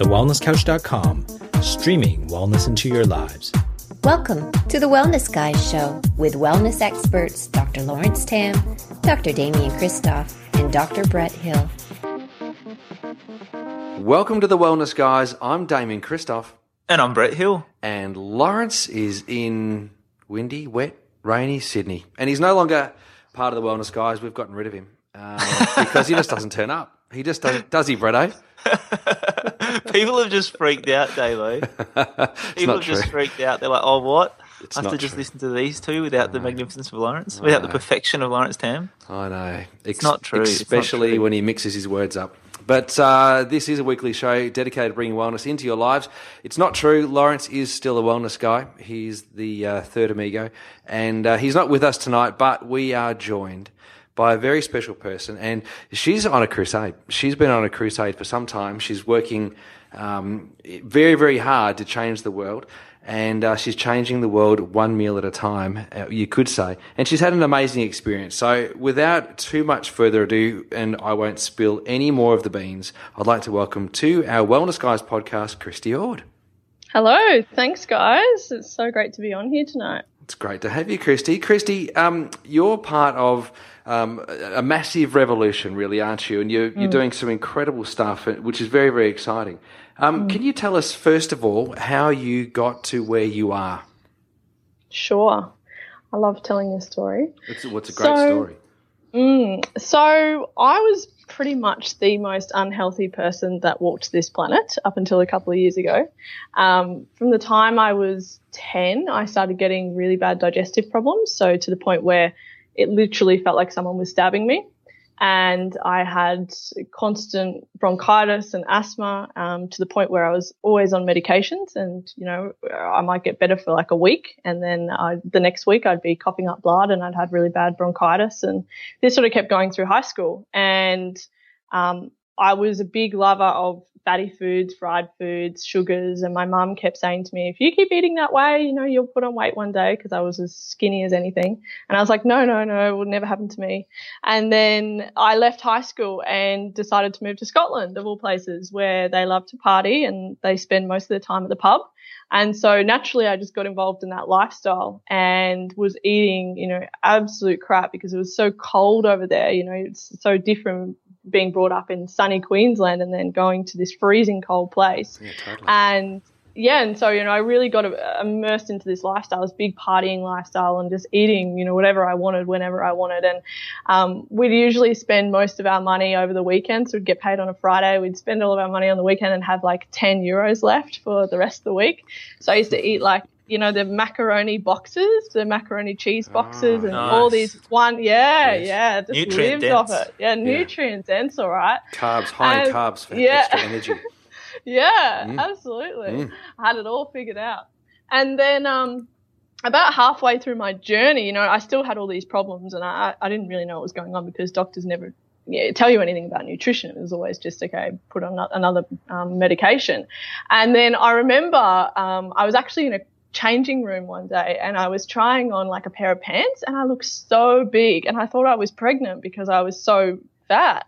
TheWellnessCoach.com, streaming wellness into your lives. Welcome to The Wellness Guys Show with wellness experts Dr. Lawrence Tam, Dr. Damian Kristof, and Dr. Brett Hill. Welcome to The Wellness Guys. I'm Damian Kristof. And I'm Brett Hill. And Lawrence is in windy, wet, rainy Sydney. And he's no longer part of The Wellness Guys. We've gotten rid of him because he just doesn't turn up. He just doesn't, does he, Bretto? People have just freaked out, Davo. People have just freaked out. They're like, oh, what? It's I have to just listen to these two without the magnificence of Lawrence, without the perfection of Lawrence Tam. I know. It's not true. Especially when he mixes his words up. But this is a weekly show dedicated to bringing wellness into your lives. It's not true. Lawrence is still a wellness guy. He's the third amigo. And he's not with us tonight, but we are joined by a very special person, and she's on a crusade. She's been on a crusade for some time. She's working very, very hard to change the world, and she's changing the world one meal at a time, you could say. And she's had an amazing experience. So without too much further ado, and I won't spill any more of the beans, I'd like to welcome to our Wellness Guys podcast, Christy Ord. Hello. Thanks, guys. It's so great to be on here tonight. It's great to have you, Christy. Christy, you're part of a massive revolution, really, aren't you? And you're doing some incredible stuff, which is very, very exciting. Can you tell us, first of all, how you got to where you are? Sure. I love telling your story. It's a great story. So I was pretty much the most unhealthy person that walked this planet up until a couple of years ago. From the time I was 10, I started getting really bad digestive problems, so to the point where it literally felt like someone was stabbing me, and I had constant bronchitis and asthma to the point where I was always on medications, and, you know, I might get better for like a week, and then the next week I'd be coughing up blood and I'd had really bad bronchitis, and this sort of kept going through high school. And I was a big lover of fatty foods, fried foods, sugars, and my mum kept saying to me, if you keep eating that way, you know, you'll put on weight one day, because I was as skinny as anything. And I was like, no, it would never happen to me. And then I left high school and decided to move to Scotland, of all places, where they love to party and they spend most of their time at the pub. And so naturally I just got involved in that lifestyle and was eating, you know, absolute crap, because it was so cold over there. You know, it's so different being brought up in sunny Queensland and then going to this freezing cold place. Yeah, totally. And so, you know, I really got immersed into this lifestyle, this big partying lifestyle, and just eating, you know, whatever I wanted, whenever I wanted. And we'd usually spend most of our money over the weekend. So we'd get paid on a Friday. We'd spend all of our money on the weekend and have like 10 euros left for the rest of the week. So I used to eat like, you know, the macaroni boxes, the macaroni cheese boxes, and nice. All these one, yeah, just nutrient lives dense. Off it. Yeah, nutrient dense, all right. Carbs, high in carbs for extra energy. Yeah, absolutely. I had it all figured out. And then about halfway through my journey, you know, I still had all these problems, and I didn't really know what was going on, because doctors never tell you anything about nutrition. It was always just, okay, put on another medication. And then I remember I was actually in a changing room one day, and I was trying on like a pair of pants, and I looked so big, and I thought I was pregnant because I was so fat.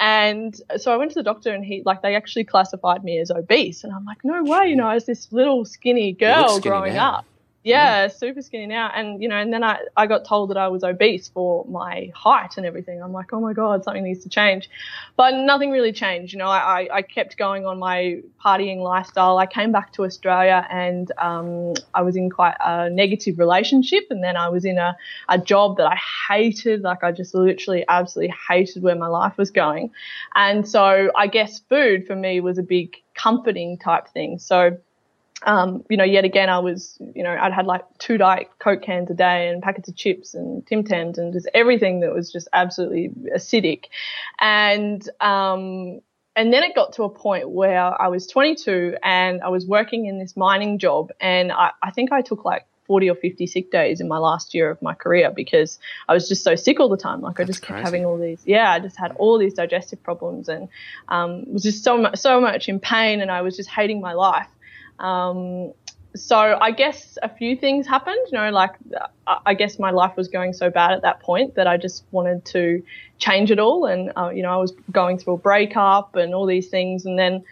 And so I went to the doctor, and they actually classified me as obese, and I'm like, no way, you know, I was this little skinny girl growing up. Yeah, super skinny now. And, you know, and then I got told that I was obese for my height and everything. I'm like, oh, my God, something needs to change. But nothing really changed. You know, I kept going on my partying lifestyle. I came back to Australia, and I was in quite a negative relationship, and then I was in a job that I hated. Like, I just literally absolutely hated where my life was going. And so I guess food for me was a big comforting type thing. So you know, yet again, I was, you know, I'd had like 2 Diet Coke cans a day and packets of chips and Tim Tams and just everything that was just absolutely acidic. And then it got to a point where I was 22 and I was working in this mining job, and I think I took like 40 or 50 sick days in my last year of my career because I was just so sick all the time. Like, that's I just kept crazy. Having all these, I just had all these digestive problems, and was just so much in pain, and I was just hating my life. So I guess a few things happened, you know, like I guess my life was going so bad at that point that I just wanted to change it all. And, you know, I was going through a breakup and all these things. And then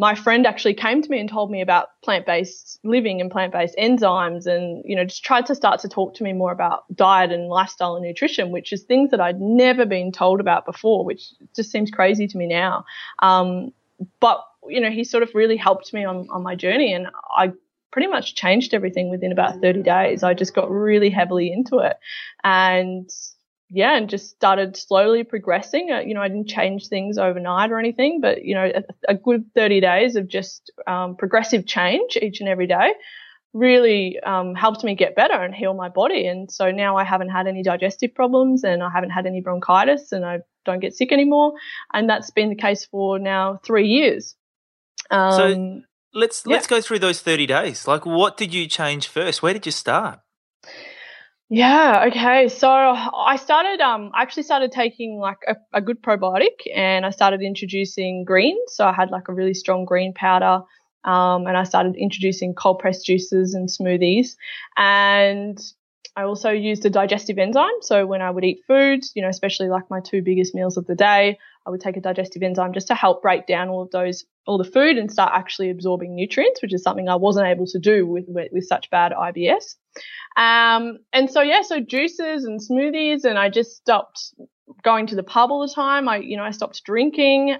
my friend actually came to me and told me about plant-based living and plant-based enzymes and, you know, just tried to start to talk to me more about diet and lifestyle and nutrition, which is things that I'd never been told about before, which just seems crazy to me now. But, you know, he sort of really helped me on my journey, and I pretty much changed everything within about 30 days. I just got really heavily into it, and yeah, and just started slowly progressing. You know, I didn't change things overnight or anything, but, you know, a good 30 days of just progressive change each and every day really helped me get better and heal my body. And so now I haven't had any digestive problems, and I haven't had any bronchitis, and I don't get sick anymore. And that's been the case for now 3 years. So let's go through those 30 days. Like, what did you change first? Where did you start? Yeah, okay. So I started, I actually started taking like a good probiotic, and I started introducing greens. So I had like a really strong green powder, and I started introducing cold pressed juices and smoothies. And I also used a digestive enzyme. So when I would eat food, you know, especially like my two biggest meals of the day, I would take a digestive enzyme just to help break down all of those, all the food, and start actually absorbing nutrients, which is something I wasn't able to do with such bad IBS. And so, yeah, so juices and smoothies, and I just stopped going to the pub all the time. I stopped drinking,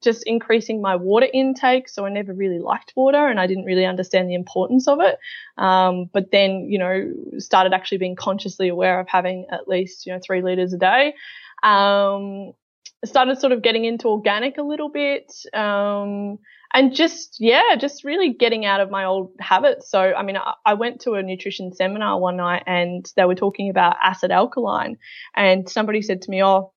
just increasing my water intake. So I never really liked water, and I didn't really understand the importance of it. But then, you know, started actually being consciously aware of having at least, you know, 3 liters a day. Started sort of getting into organic a little bit, and just really getting out of my old habits. So, I mean, I went to a nutrition seminar one night, and they were talking about acid alkaline, and somebody said to me, "Oh,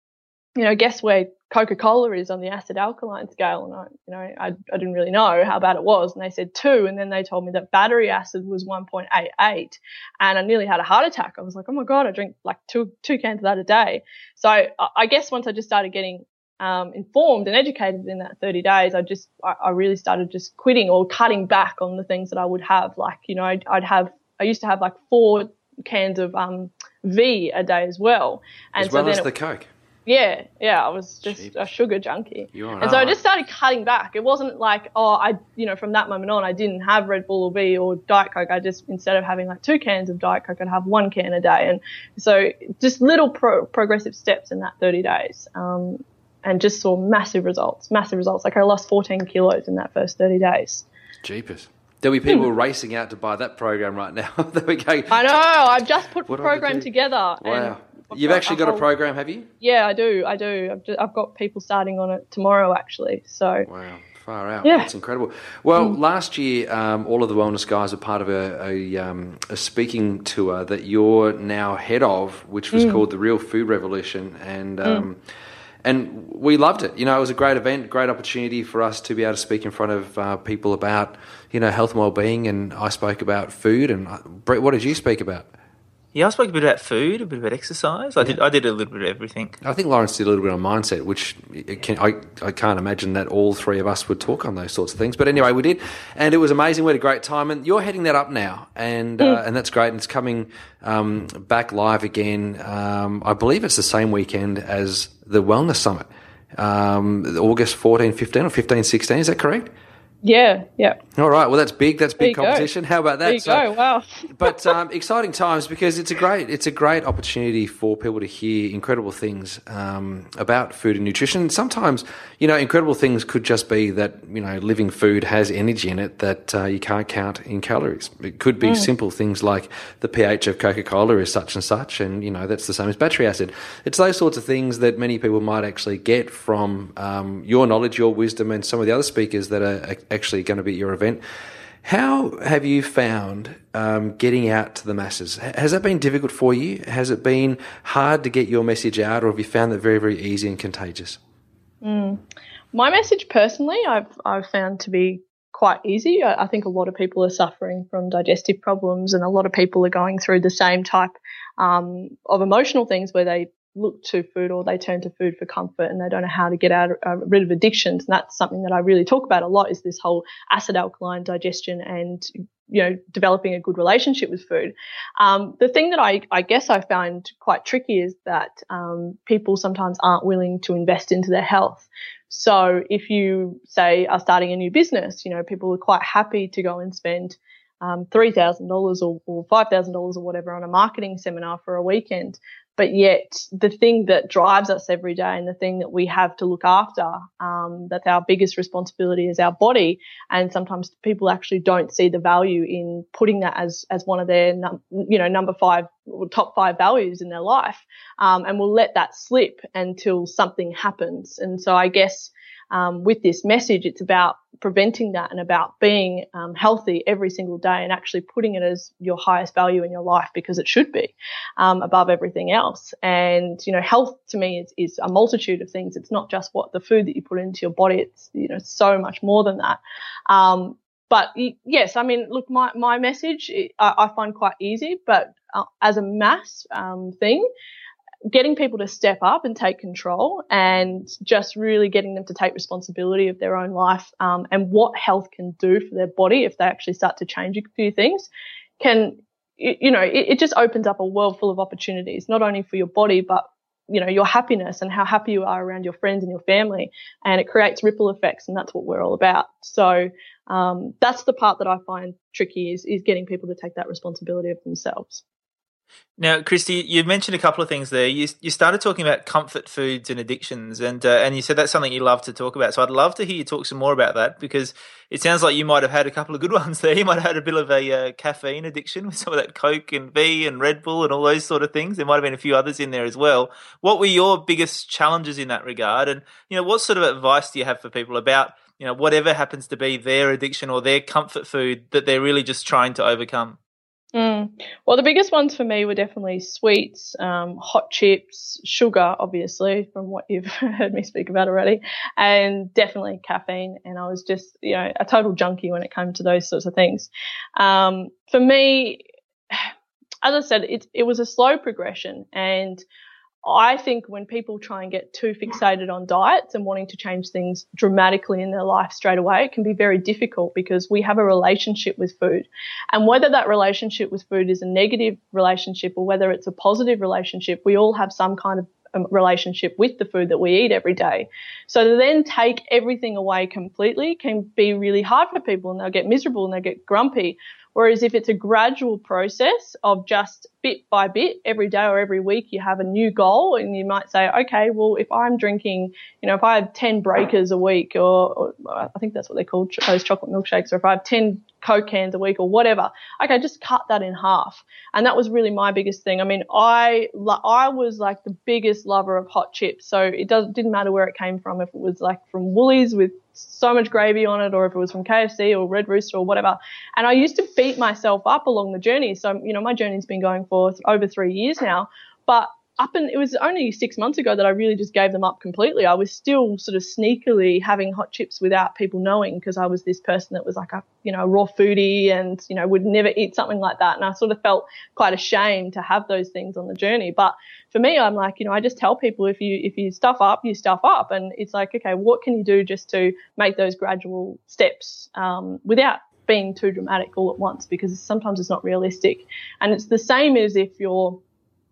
you know, guess where Coca-Cola is on the acid alkaline scale?" And I didn't really know how bad it was. And they said 2, and then they told me that battery acid was 1.88, and I nearly had a heart attack. I was like, oh my God, I drink like two cans of that a day. So I guess once I just started getting informed and educated in that 30 days, I really started just quitting or cutting back on the things that I would have. Like, you know, I used to have like 4 cans of V a day as well. And as well so then as the Coke. Yeah, I was just a sugar junkie. And so I just started cutting back. It wasn't like, from that moment on, I didn't have Red Bull or V or Diet Coke. I just, instead of having like 2 cans of Diet Coke, I'd have 1 can a day. And so just little progressive steps in that 30 days, and just saw massive results. Like I lost 14 kilos in that first 30 days. Jeepers. There'll be people racing out to buy that program right now. There we go. I know. I've just put the program together. Wow. You've actually got a program, have you? Yeah, I do. I've got people starting on it tomorrow, actually. So wow, far out. Yeah. That's incredible. Well, last year, all of the Wellness Guys are part of a speaking tour that you're now head of, which was called The Real Food Revolution, and we loved it. You know, it was a great event, great opportunity for us to be able to speak in front of people about, you know, health and well-being. And I spoke about food. And Brett, what did you speak about? Yeah, I spoke a bit about food, a bit about exercise. I did a little bit of everything. I think Lawrence did a little bit on mindset, which I can't imagine that all three of us would talk on those sorts of things. But anyway, we did, and it was amazing. We had a great time, and you're heading that up now, and that's great. And it's coming back live again. I believe it's the same weekend as the Wellness Summit, August 14, 15, or 15, 16. Is that correct? Yeah. All right. Well, that's big. That's big competition. Go. How about that? There you go. Wow. But exciting times, because it's a great opportunity for people to hear incredible things about food and nutrition. And sometimes, you know, incredible things could just be that, you know, living food has energy in it that you can't count in calories. It could be simple things like the pH of Coca-Cola is such and such, and, you know, that's the same as battery acid. It's those sorts of things that many people might actually get from your knowledge, your wisdom, and some of the other speakers that are actually going to be at your event. How have you found getting out to the masses? Has that been difficult for you? Has it been hard to get your message out, or have you found that very, very easy and contagious? My message personally, I've found to be quite easy. I think a lot of people are suffering from digestive problems, and a lot of people are going through the same type of emotional things where they look to food, or they turn to food for comfort, and they don't know how to get rid of addictions. And that's something that I really talk about a lot, is this whole acid alkaline digestion and, you know, developing a good relationship with food. The thing that I guess I found quite tricky is that people sometimes aren't willing to invest into their health. So if you, say, are starting a new business, you know, people are quite happy to go and spend $3,000 or $5,000 or whatever on a marketing seminar for a weekend. But yet the thing that drives us every day and the thing that we have to look after, that's our biggest responsibility, is our body. And sometimes people actually don't see the value in putting that as one of their, number five or top five values in their life. And we'll let that slip until something happens. And so I guess with this message, it's about preventing that and about being healthy every single day and actually putting it as your highest value in your life, because it should be above everything else. And, you know, health to me is a multitude of things. It's not just what the food that you put into your body. It's, you know, so much more than that. But yes, I mean, look, my message I find quite easy, but as a mass thing, getting people to step up and take control and just really getting them to take responsibility of their own life and what health can do for their body if they actually start to change a few things can, you know, it just opens up a world full of opportunities, not only for your body but, you know, your happiness and how happy you are around your friends and your family, and it creates ripple effects, and that's what we're all about. So that's the part that I find tricky is getting people to take that responsibility of themselves. Now, Christy, you mentioned a couple of things there. You started talking about comfort foods and addictions, and you said that's something you love to talk about. So I'd love to hear you talk some more about that, because it sounds like you might have had a couple of good ones there. You might have had a bit of a caffeine addiction with some of that Coke and V and Red Bull and all those sort of things. There might have been a few others in there as well. What were your biggest challenges in that regard? And, you know, what sort of advice do you have for people about, you know, whatever happens to be their addiction or their comfort food that they're really just trying to overcome? Well, the biggest ones for me were definitely sweets, hot chips, sugar, obviously, from what you've heard me speak about already, and definitely caffeine. And I was just, you know, a total junkie when it came to those sorts of things. For me, as I said, it was a slow progression. And I think when people try and get too fixated on diets and wanting to change things dramatically in their life straight away, it can be very difficult, because we have a relationship with food. And whether that relationship with food is a negative relationship or whether it's a positive relationship, we all have some kind of relationship with the food that we eat every day. So to then take everything away completely can be really hard for people, and they'll get miserable and they'll get grumpy. Whereas if it's a gradual process of just bit by bit, every day or every week you have a new goal, and you might say, okay, well, if I'm drinking, you know, if I have 10 breakers a week, or I think that's what they're called, those chocolate milkshakes, or if I have 10 Coke cans a week or whatever, okay, just cut that in half. And that was really my biggest thing. I mean, I was like the biggest lover of hot chips. So it didn't matter where it came from, if it was like from Woolies with so much gravy on it, or if it was from KFC or Red Rooster or whatever. And I used to beat myself up along the journey. So, you know, my journey's been going for over 3 years now, but it was only 6 months ago that I really just gave them up completely. I was still sort of sneakily having hot chips without people knowing, because I was this person that was like a, you know, raw foodie and, you know, would never eat something like that. And I sort of felt quite ashamed to have those things on the journey. But for me, I'm like, you know, I just tell people if you stuff up, you stuff up. And it's like, okay, what can you do just to make those gradual steps without being too dramatic all at once? Because sometimes it's not realistic. And it's the same as if you're,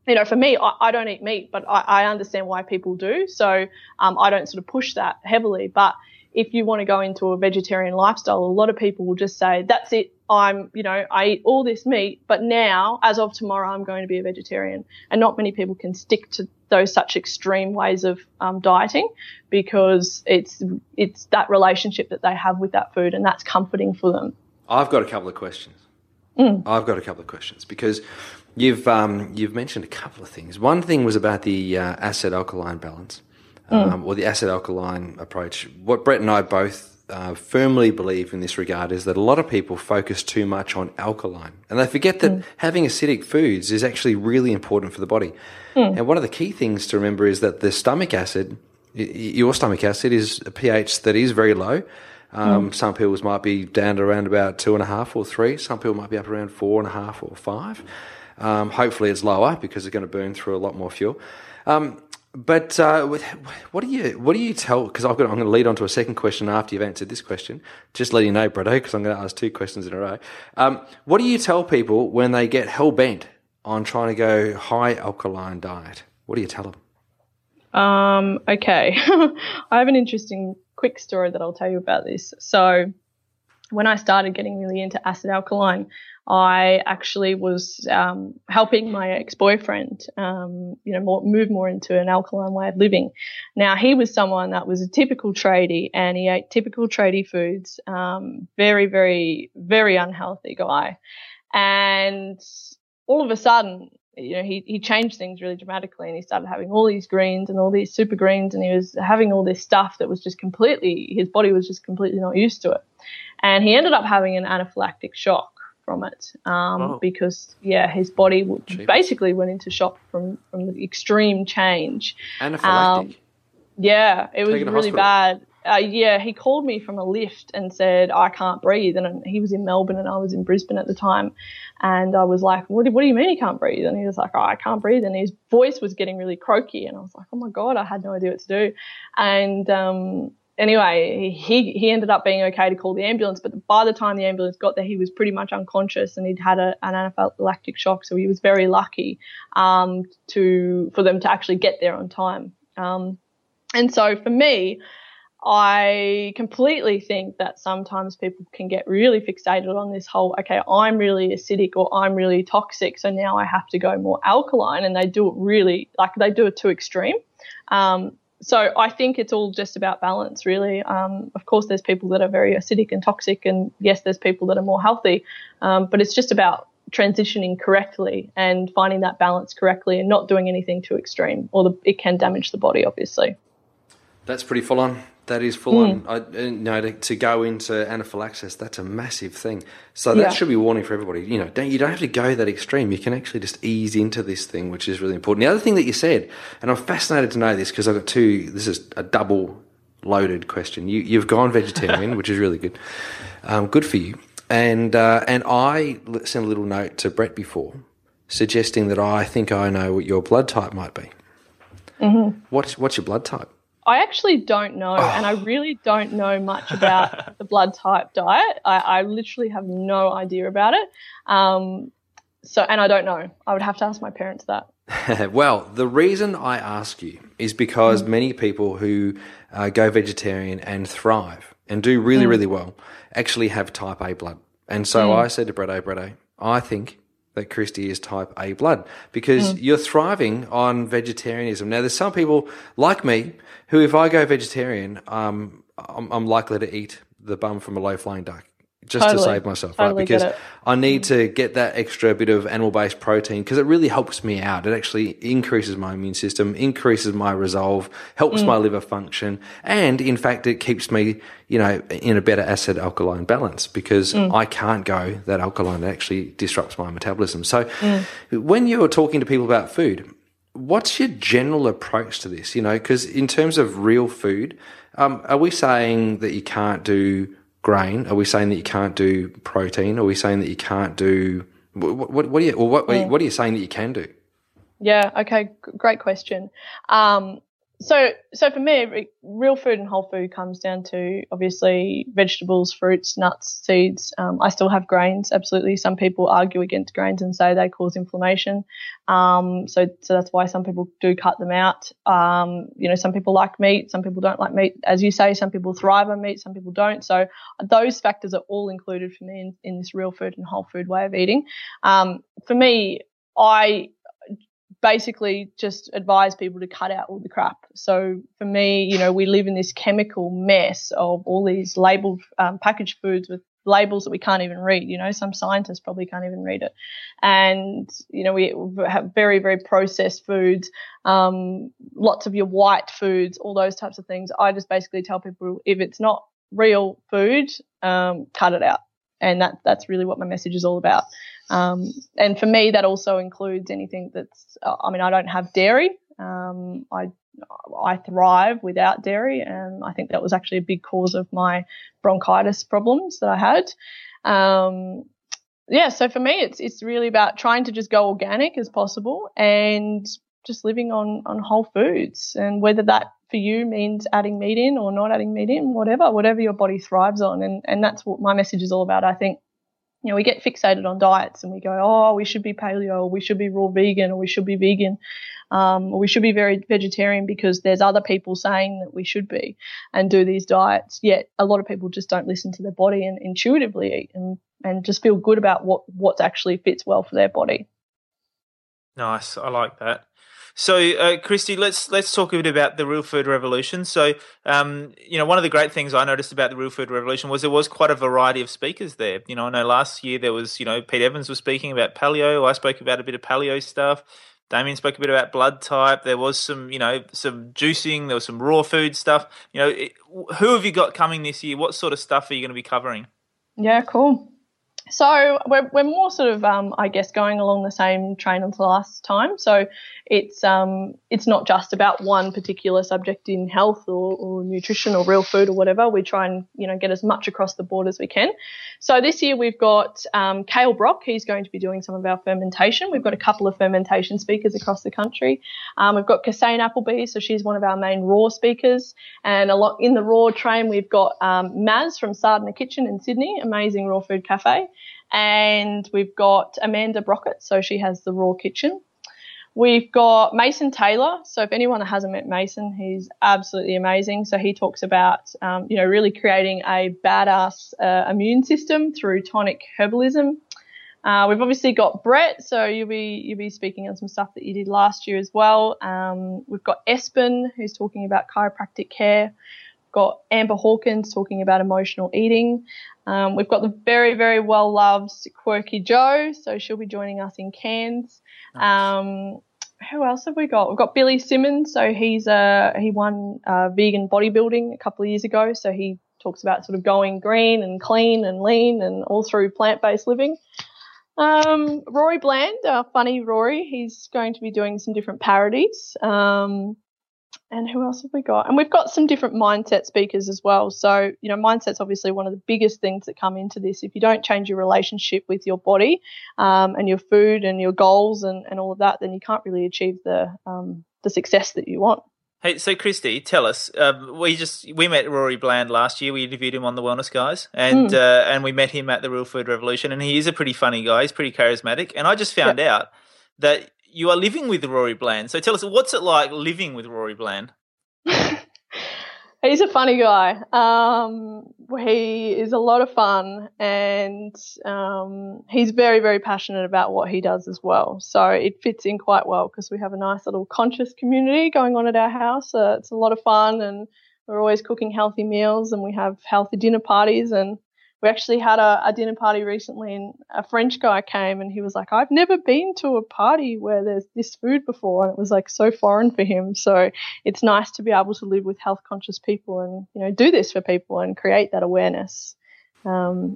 you know, for me, I don't eat meat, but I understand why people do. So I don't sort of push that heavily. But if you want to go into a vegetarian lifestyle, a lot of people will just say, that's it. I'm, you know, I eat all this meat, but now, as of tomorrow, I'm going to be a vegetarian. And not many people can stick to those such extreme ways of dieting, because it's that relationship that they have with that food, and that's comforting for them. I've got a couple of questions. I've got a couple of questions, because you've mentioned a couple of things. One thing was about the acid-alkaline balance, or the acid-alkaline approach. What Brett and I both firmly believe in this regard is that a lot of people focus too much on alkaline, and they forget that having acidic foods is actually really important for the body. And one of the key things to remember is that the stomach acid, your stomach acid, is a pH that is very low. Some people's might be down to around about 2.5 or 3. Some people might be up around 4.5 or 5. Hopefully it's lower, because they're going to burn through a lot more fuel. What do you tell? Because I'm going to lead on to a second question after you've answered this question. Just let you know, Bretto, because I'm going to ask two questions in a row. What do you tell people when they get hell bent on trying to go high alkaline diet? What do you tell them? Okay. I have an interesting quick story that I'll tell you about this. So when I started getting really into acid alkaline, I actually was helping my ex-boyfriend, move more into an alkaline way of living. Now, he was someone that was a typical tradie, and he ate typical tradie foods, very, very, very unhealthy guy. And all of a sudden, he changed things really dramatically, and he started having all these greens and all these super greens, and he was having all this stuff that was just completely, his body was just completely not used to it. And he ended up having an anaphylactic shock from it, because his body basically went into shock from the extreme change. Anaphylactic. It was really bad. He called me from a lift and said, I can't breathe. And he was in Melbourne and I was in Brisbane at the time. And I was like, what do you mean you can't breathe? And he was like, I can't breathe. And his voice was getting really croaky. And I was like, oh, my God, I had no idea what to do. And anyway, he ended up being okay to call the ambulance. But by the time the ambulance got there, he was pretty much unconscious and he'd had an anaphylactic shock. So he was very lucky for them to actually get there on time. And so for me, I completely think that sometimes people can get really fixated on this whole, okay, I'm really acidic or I'm really toxic, so now I have to go more alkaline, and they do it really, like they do it too extreme. So I think it's all just about balance, really. Of course, there's people that are very acidic and toxic, and yes, there's people that are more healthy, but it's just about transitioning correctly and finding that balance correctly and not doing anything too extreme, or it can damage the body, obviously. That's pretty full on. That is full on. To go into anaphylaxis, that's a massive thing. So that should be a warning for everybody. You don't have to go that extreme. You can actually just ease into this thing, which is really important. The other thing that you said, and I'm fascinated to know this because I've got two. This is a double-loaded question. You've gone vegetarian, which is really good. Good for you. And I sent a little note to Brett before, suggesting that I think I know what your blood type might be. Mm-hmm. What's your blood type? I actually don't know, and I really don't know much about the blood type diet. I literally have no idea about it. And I don't know. I would have to ask my parents that. Well, the reason I ask you is because many people who go vegetarian and thrive and do really, really well actually have type A blood. And so I said to Bretto, I think that Christy is type A blood because you're thriving on vegetarianism. Now, there's some people like me who, if I go vegetarian, I'm likely to eat the bum from a low-flying duck just to save myself, right? Because I need to get that extra bit of animal-based protein because it really helps me out. It actually increases my immune system, increases my resolve, helps my liver function, and, in fact, it keeps me, in a better acid-alkaline balance because I can't go that alkaline. It actually disrupts my metabolism. So when you're talking to people about food, what's your general approach to this? Because in terms of real food, are we saying that you can't do grain? Are we saying that you can't do protein? Are we saying that you can't do what are you saying that you can do? Yeah. Okay. Great question. So for me, real food and whole food comes down to obviously vegetables, fruits, nuts, seeds. I still have grains, absolutely. Some people argue against grains and say they cause inflammation. So that's why some people do cut them out. Some people like meat, some people don't like meat. As you say, some people thrive on meat, some people don't. So those factors are all included for me in this real food and whole food way of eating. For me, I basically just advise people to cut out all the crap. So for me, we live in this chemical mess of all these labelled packaged foods with labels that we can't even read. Some scientists probably can't even read it. And, we have very, very processed foods, lots of your white foods, all those types of things. I just basically tell people if it's not real food, cut it out. And that's really what my message is all about. And for me, that also includes anything that's, I don't have dairy. I thrive without dairy, and I think that was actually a big cause of my bronchitis problems that I had. So for me, it's really about trying to just go organic as possible and just living on whole foods, and whether that for you means adding meat in or not adding meat in, whatever your body thrives on. And that's what my message is all about, I think. you know, we get fixated on diets and we go, oh, we should be paleo, or we should be raw vegan, or we should be vegan, or we should be very vegetarian because there's other people saying that we should be and do these diets. Yet a lot of people just don't listen to their body and intuitively eat and just feel good about what actually fits well for their body. Nice. I like that. So, Christy, let's talk a bit about the Real Food Revolution. So, you know, one of the great things I noticed about the Real Food Revolution was there was quite a variety of speakers there. You know, I know last year there was, you know, Pete Evans was speaking about paleo. I spoke about a bit of paleo stuff. Damien spoke a bit about blood type. There was some, you know, some juicing. There was some raw food stuff. You know, who have you got coming this year? What sort of stuff are you going to be covering? Yeah, cool. So we're more sort of, I guess, going along the same train as last time. So it's not just about one particular subject in health or nutrition or real food or whatever. We try and, you know, get as much across the board as we can. So this year we've got Kale Brock. He's going to be doing some of our fermentation. We've got a couple of fermentation speakers across the country. We've got Cassie Appleby, so she's one of our main raw speakers. And a lot in the raw train we've got Maz from Sardine Kitchen in Sydney, amazing raw food cafe. And we've got Amanda Brockett, so she has the Raw Kitchen. We've got Mason Taylor, so if anyone that hasn't met Mason, he's absolutely amazing. So he talks about, you know, really creating a badass immune system through tonic herbalism. We've obviously got Brett, so you'll be speaking on some stuff that you did last year as well. We've got Espen, who's talking about chiropractic care. Got Amber Hawkins talking about emotional eating. We've got the very, very well-loved Quirky Jo, so she'll be joining us in Cairns. Nice. Who else have we got? We've got Billy Simmons, so he won vegan bodybuilding a couple of years ago, so he talks about sort of going green and clean and lean and all through plant-based living. Rory Bland, funny Rory, he's going to be doing some different parodies. And who else have we got? And we've got some different mindset speakers as well. So, you know, mindset's obviously one of the biggest things that come into this. If you don't change your relationship with your body and your food and your goals and all of that, then you can't really achieve the success that you want. Hey, so Christy, tell us. We met Rory Bland last year. We interviewed him on The Wellness Guys, and we met him at the Real Food Revolution. And he is a pretty funny guy. He's pretty charismatic. And I just found out that you are living with Rory Bland. So tell us, what's it like living with Rory Bland? He's a funny guy. He is a lot of fun, and he's very, very passionate about what he does as well. So it fits in quite well because we have a nice little conscious community going on at our house. It's a lot of fun, and we're always cooking healthy meals, and we have healthy dinner parties. And we actually had a dinner party recently, and a French guy came and he was like, I've never been to a party where there's this food before, and it was like so foreign for him. So it's nice to be able to live with health conscious people and, you know, do this for people and create that awareness and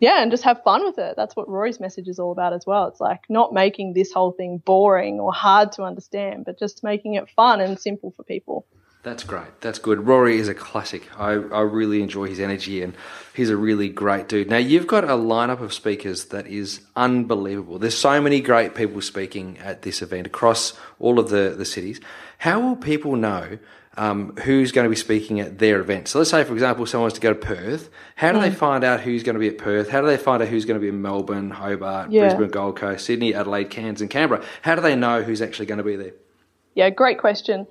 just have fun with it. That's what Rory's message is all about as well. It's like not making this whole thing boring or hard to understand, but just making it fun and simple for people. That's great. That's good. Rory is a classic. I really enjoy his energy, and he's a really great dude. Now, you've got a lineup of speakers that is unbelievable. There's so many great people speaking at this event across all of the cities. How will people know who's going to be speaking at their event? So let's say, for example, someone wants to go to Perth. How do they find out who's going to be at Perth? How do they find out who's going to be in Melbourne, Hobart, Brisbane, Gold Coast, Sydney, Adelaide, Cairns, and Canberra? How do they know who's actually going to be there? Yeah, great question.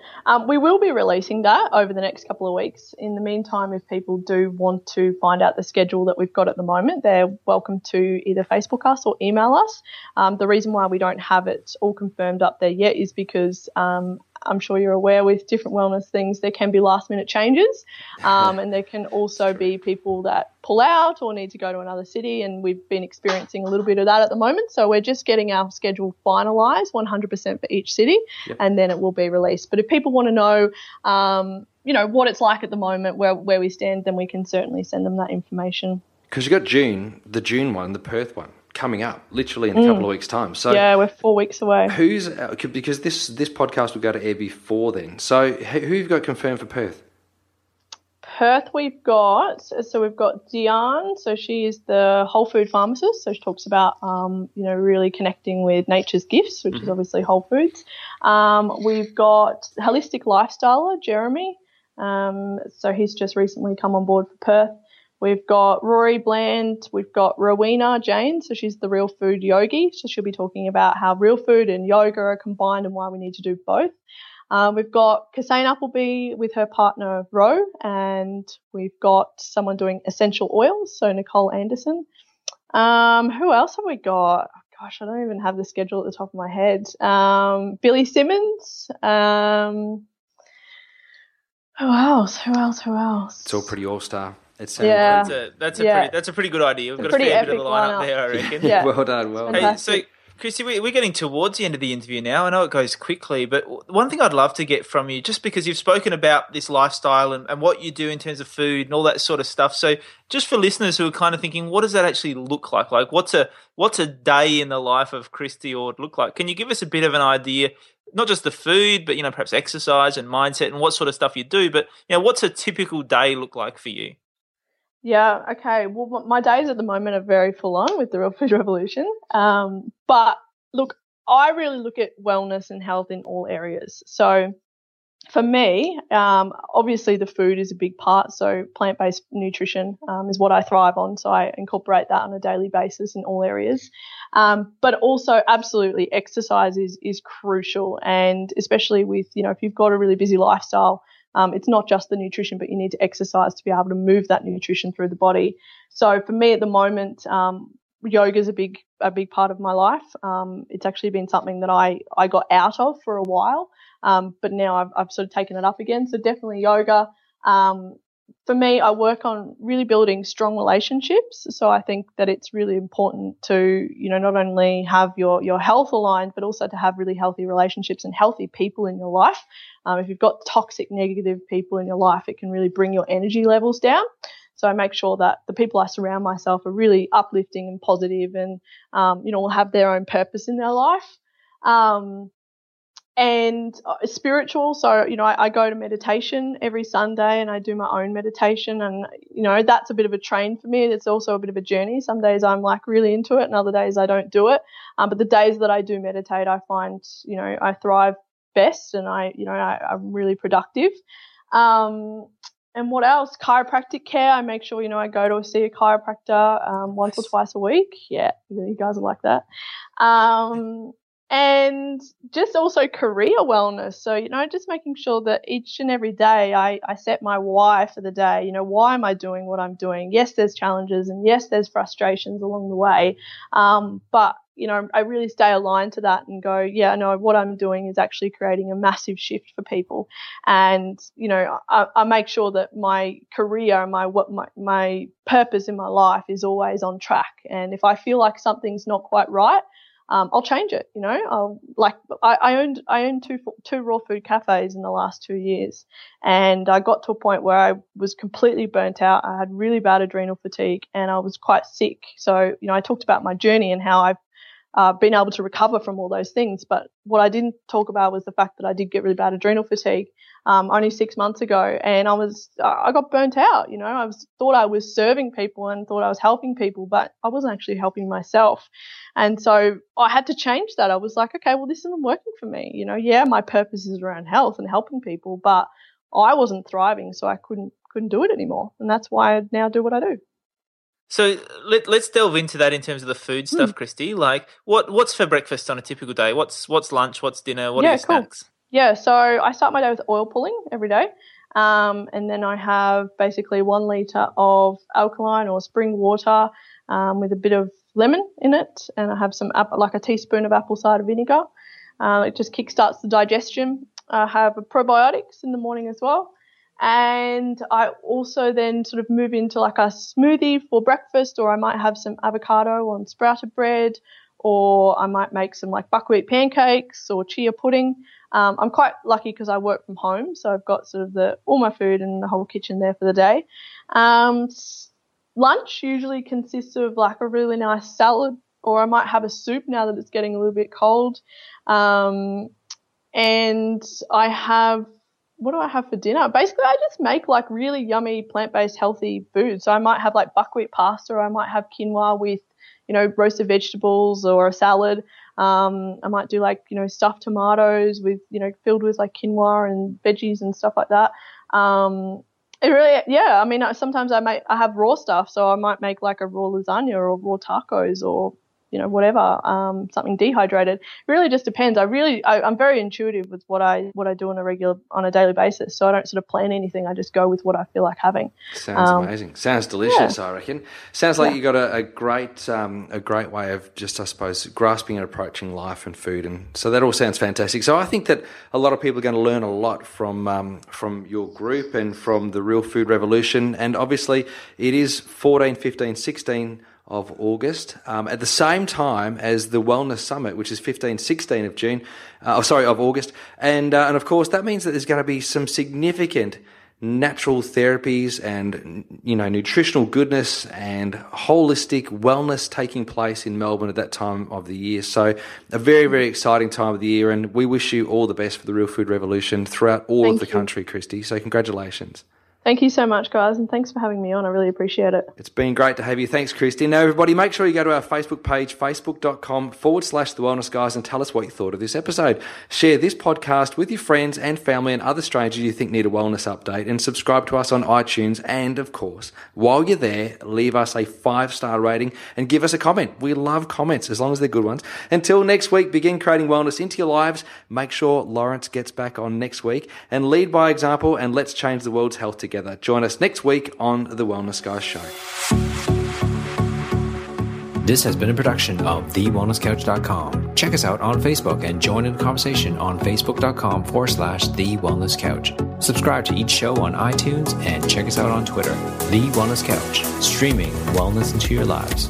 We will be releasing that over the next couple of weeks. In the meantime, if people do want to find out the schedule that we've got at the moment, they're welcome to either Facebook us or email us. The reason why we don't have it all confirmed up there yet is because I'm sure you're aware with different wellness things, there can be last-minute changes and there can also be people that pull out or need to go to another city, and we've been experiencing a little bit of that at the moment. So we're just getting our schedule finalised 100% for each city and then it will be released. But if people want to know, you know, what it's like at the moment, where we stand, then we can certainly send them that information. Because you've got the June one, the Perth one, coming up literally in a couple of weeks' time. So yeah, we're 4 weeks away. Who's because this podcast will go to air before then. So who you've got confirmed for Perth? Perth we've got Diane, so she is the whole food pharmacist, so she talks about you know, really connecting with nature's gifts, which is obviously whole foods. We've got holistic lifestyler Jeremy, so he's just recently come on board for Perth. We've got Rory Bland. We've got Rowena Jane. So she's the Real Food Yogi. So she'll be talking about how real food and yoga are combined and why we need to do both. We've got Cassie Appleby with her partner, Ro, and we've got someone doing essential oils, so Nicole Anderson. Who else have we got? Gosh, I don't even have the schedule at the top of my head. Billy Simmons. Who else? It's all pretty all-star. Yeah. That's a pretty good idea. We've got a fair bit of the lineup there, I reckon. Yeah. Well done. Hey, so, Christy, we're getting towards the end of the interview now. I know it goes quickly, but one thing I'd love to get from you, just because you've spoken about this lifestyle and what you do in terms of food and all that sort of stuff. So just for listeners who are kind of thinking, what does that actually look like? Like what's a day in the life of Christy Ord look like? Can you give us a bit of an idea, not just the food, but, you know, perhaps exercise and mindset and what sort of stuff you do, but, you know, what's a typical day look like for you? Yeah, okay. Well, my days at the moment are very full on with the Real Food Revolution. But look, I really look at wellness and health in all areas. So for me, obviously the food is a big part. So plant-based nutrition is what I thrive on. So I incorporate that on a daily basis in all areas. But also absolutely exercise is crucial. And especially with, you know, if you've got a really busy lifestyle, it's not just the nutrition, but you need to exercise to be able to move that nutrition through the body. So for me at the moment, yoga is a big part of my life. It's actually been something that I got out of for a while, but now I've sort of taken it up again. So definitely yoga. For me, I work on really building strong relationships. So I think that it's really important to, you know, not only have your health aligned, but also to have really healthy relationships and healthy people in your life. If you've got toxic, negative people in your life, it can really bring your energy levels down. So I make sure that the people I surround myself are really uplifting and positive and, you know, will have their own purpose in their life. And spiritual, so, you know, I go to meditation every Sunday and I do my own meditation, and, you know, that's a bit of a train for me. It's also a bit of a journey. Some days I'm like really into it and other days I don't do it. But the days that I do meditate, I find, you know, I thrive best and I'm really productive. And what else? Chiropractic care. I make sure, you know, I go to see a chiropractor once or twice a week. Yeah, you guys are like that. And just also career wellness. So, you know, just making sure that each and every day I set my why for the day. You know, why am I doing what I'm doing? Yes, there's challenges and yes, there's frustrations along the way. But, you know, I really stay aligned to that and go, yeah, no, what I'm doing is actually creating a massive shift for people. And, you know, I make sure that my career and my purpose in my life is always on track. And if I feel like something's not quite right, I'll change it, you know. I owned two raw food cafes in the last 2 years, and I got to a point where I was completely burnt out. I had really bad adrenal fatigue and I was quite sick. So, you know, I talked about my journey and how I've been able to recover from all those things. But what I didn't talk about was the fact that I did get really bad adrenal fatigue only 6 months ago, and I got burnt out. You know, thought I was serving people and thought I was helping people, but I wasn't actually helping myself. And so I had to change that. I was like, okay, well, this isn't working for me. You know, yeah, my purpose is around health and helping people, but I wasn't thriving, so I couldn't do it anymore. And that's why I now do what I do. So let's delve into that in terms of the food stuff, Christy. Like, what's for breakfast on a typical day? What's lunch? What's dinner? What are your snacks? Yeah, so I start my day with oil pulling every day. And then I have basically 1 litre of alkaline or spring water with a bit of lemon in it. And I have some like a teaspoon of apple cider vinegar. It just kickstarts the digestion. I have probiotics in the morning as well. And I also then sort of move into like a smoothie for breakfast, or I might have some avocado on sprouted bread, or I might make some like buckwheat pancakes or chia pudding. I'm quite lucky because I work from home, so I've got sort of all my food and the whole kitchen there for the day. Lunch usually consists of like a really nice salad, or I might have a soup now that it's getting a little bit cold. And I have what do I have for dinner? Basically, I just make like really yummy plant-based healthy food. So I might have like buckwheat pasta, or I might have quinoa with, you know, roasted vegetables or a salad. I might do like, you know, stuffed tomatoes with, you know, filled with like quinoa and veggies and stuff like that. It really, yeah. I mean, sometimes I have raw stuff, so I might make like a raw lasagna or raw tacos or, you know, whatever, something dehydrated. It really just depends. I'm very intuitive with what I do on a daily basis. So I don't sort of plan anything. I just go with what I feel like having. Sounds amazing. Sounds delicious. Yeah. I reckon. Sounds like you got a great way of just, I suppose, grasping and approaching life and food. And so that all sounds fantastic. So I think that a lot of people are going to learn a lot from your group and from the Real Food Revolution. And obviously it is 14, 15, 16 of August, at the same time as the Wellness Summit, which is 15, 16 of June, of August. And of course, that means that there's going to be some significant natural therapies and, you know, nutritional goodness and holistic wellness taking place in Melbourne at that time of the year. So a very, very exciting time of the year. And we wish you all the best for the Real Food Revolution throughout all Thank of the you. Country, Christy. So congratulations. Thank you so much, guys, and thanks for having me on. I really appreciate it. It's been great to have you. Thanks, Christy. Now, everybody, make sure you go to our Facebook page, facebook.com/The Wellness Guys, and tell us what you thought of this episode. Share this podcast with your friends and family and other strangers you think need a wellness update, and subscribe to us on iTunes. And, of course, while you're there, leave us a 5-star rating and give us a comment. We love comments, as long as they're good ones. Until next week, begin creating wellness into your lives. Make sure Lawrence gets back on next week, and lead by example, and let's change the world's health together. Join us next week on The Wellness Guys Show. This has been a production of TheWellnessCoach.com. Check us out on Facebook and join in the conversation on Facebook.com/TheWellnessCouch. Subscribe to each show on iTunes and check us out on Twitter. The Wellness Couch, streaming wellness into your lives.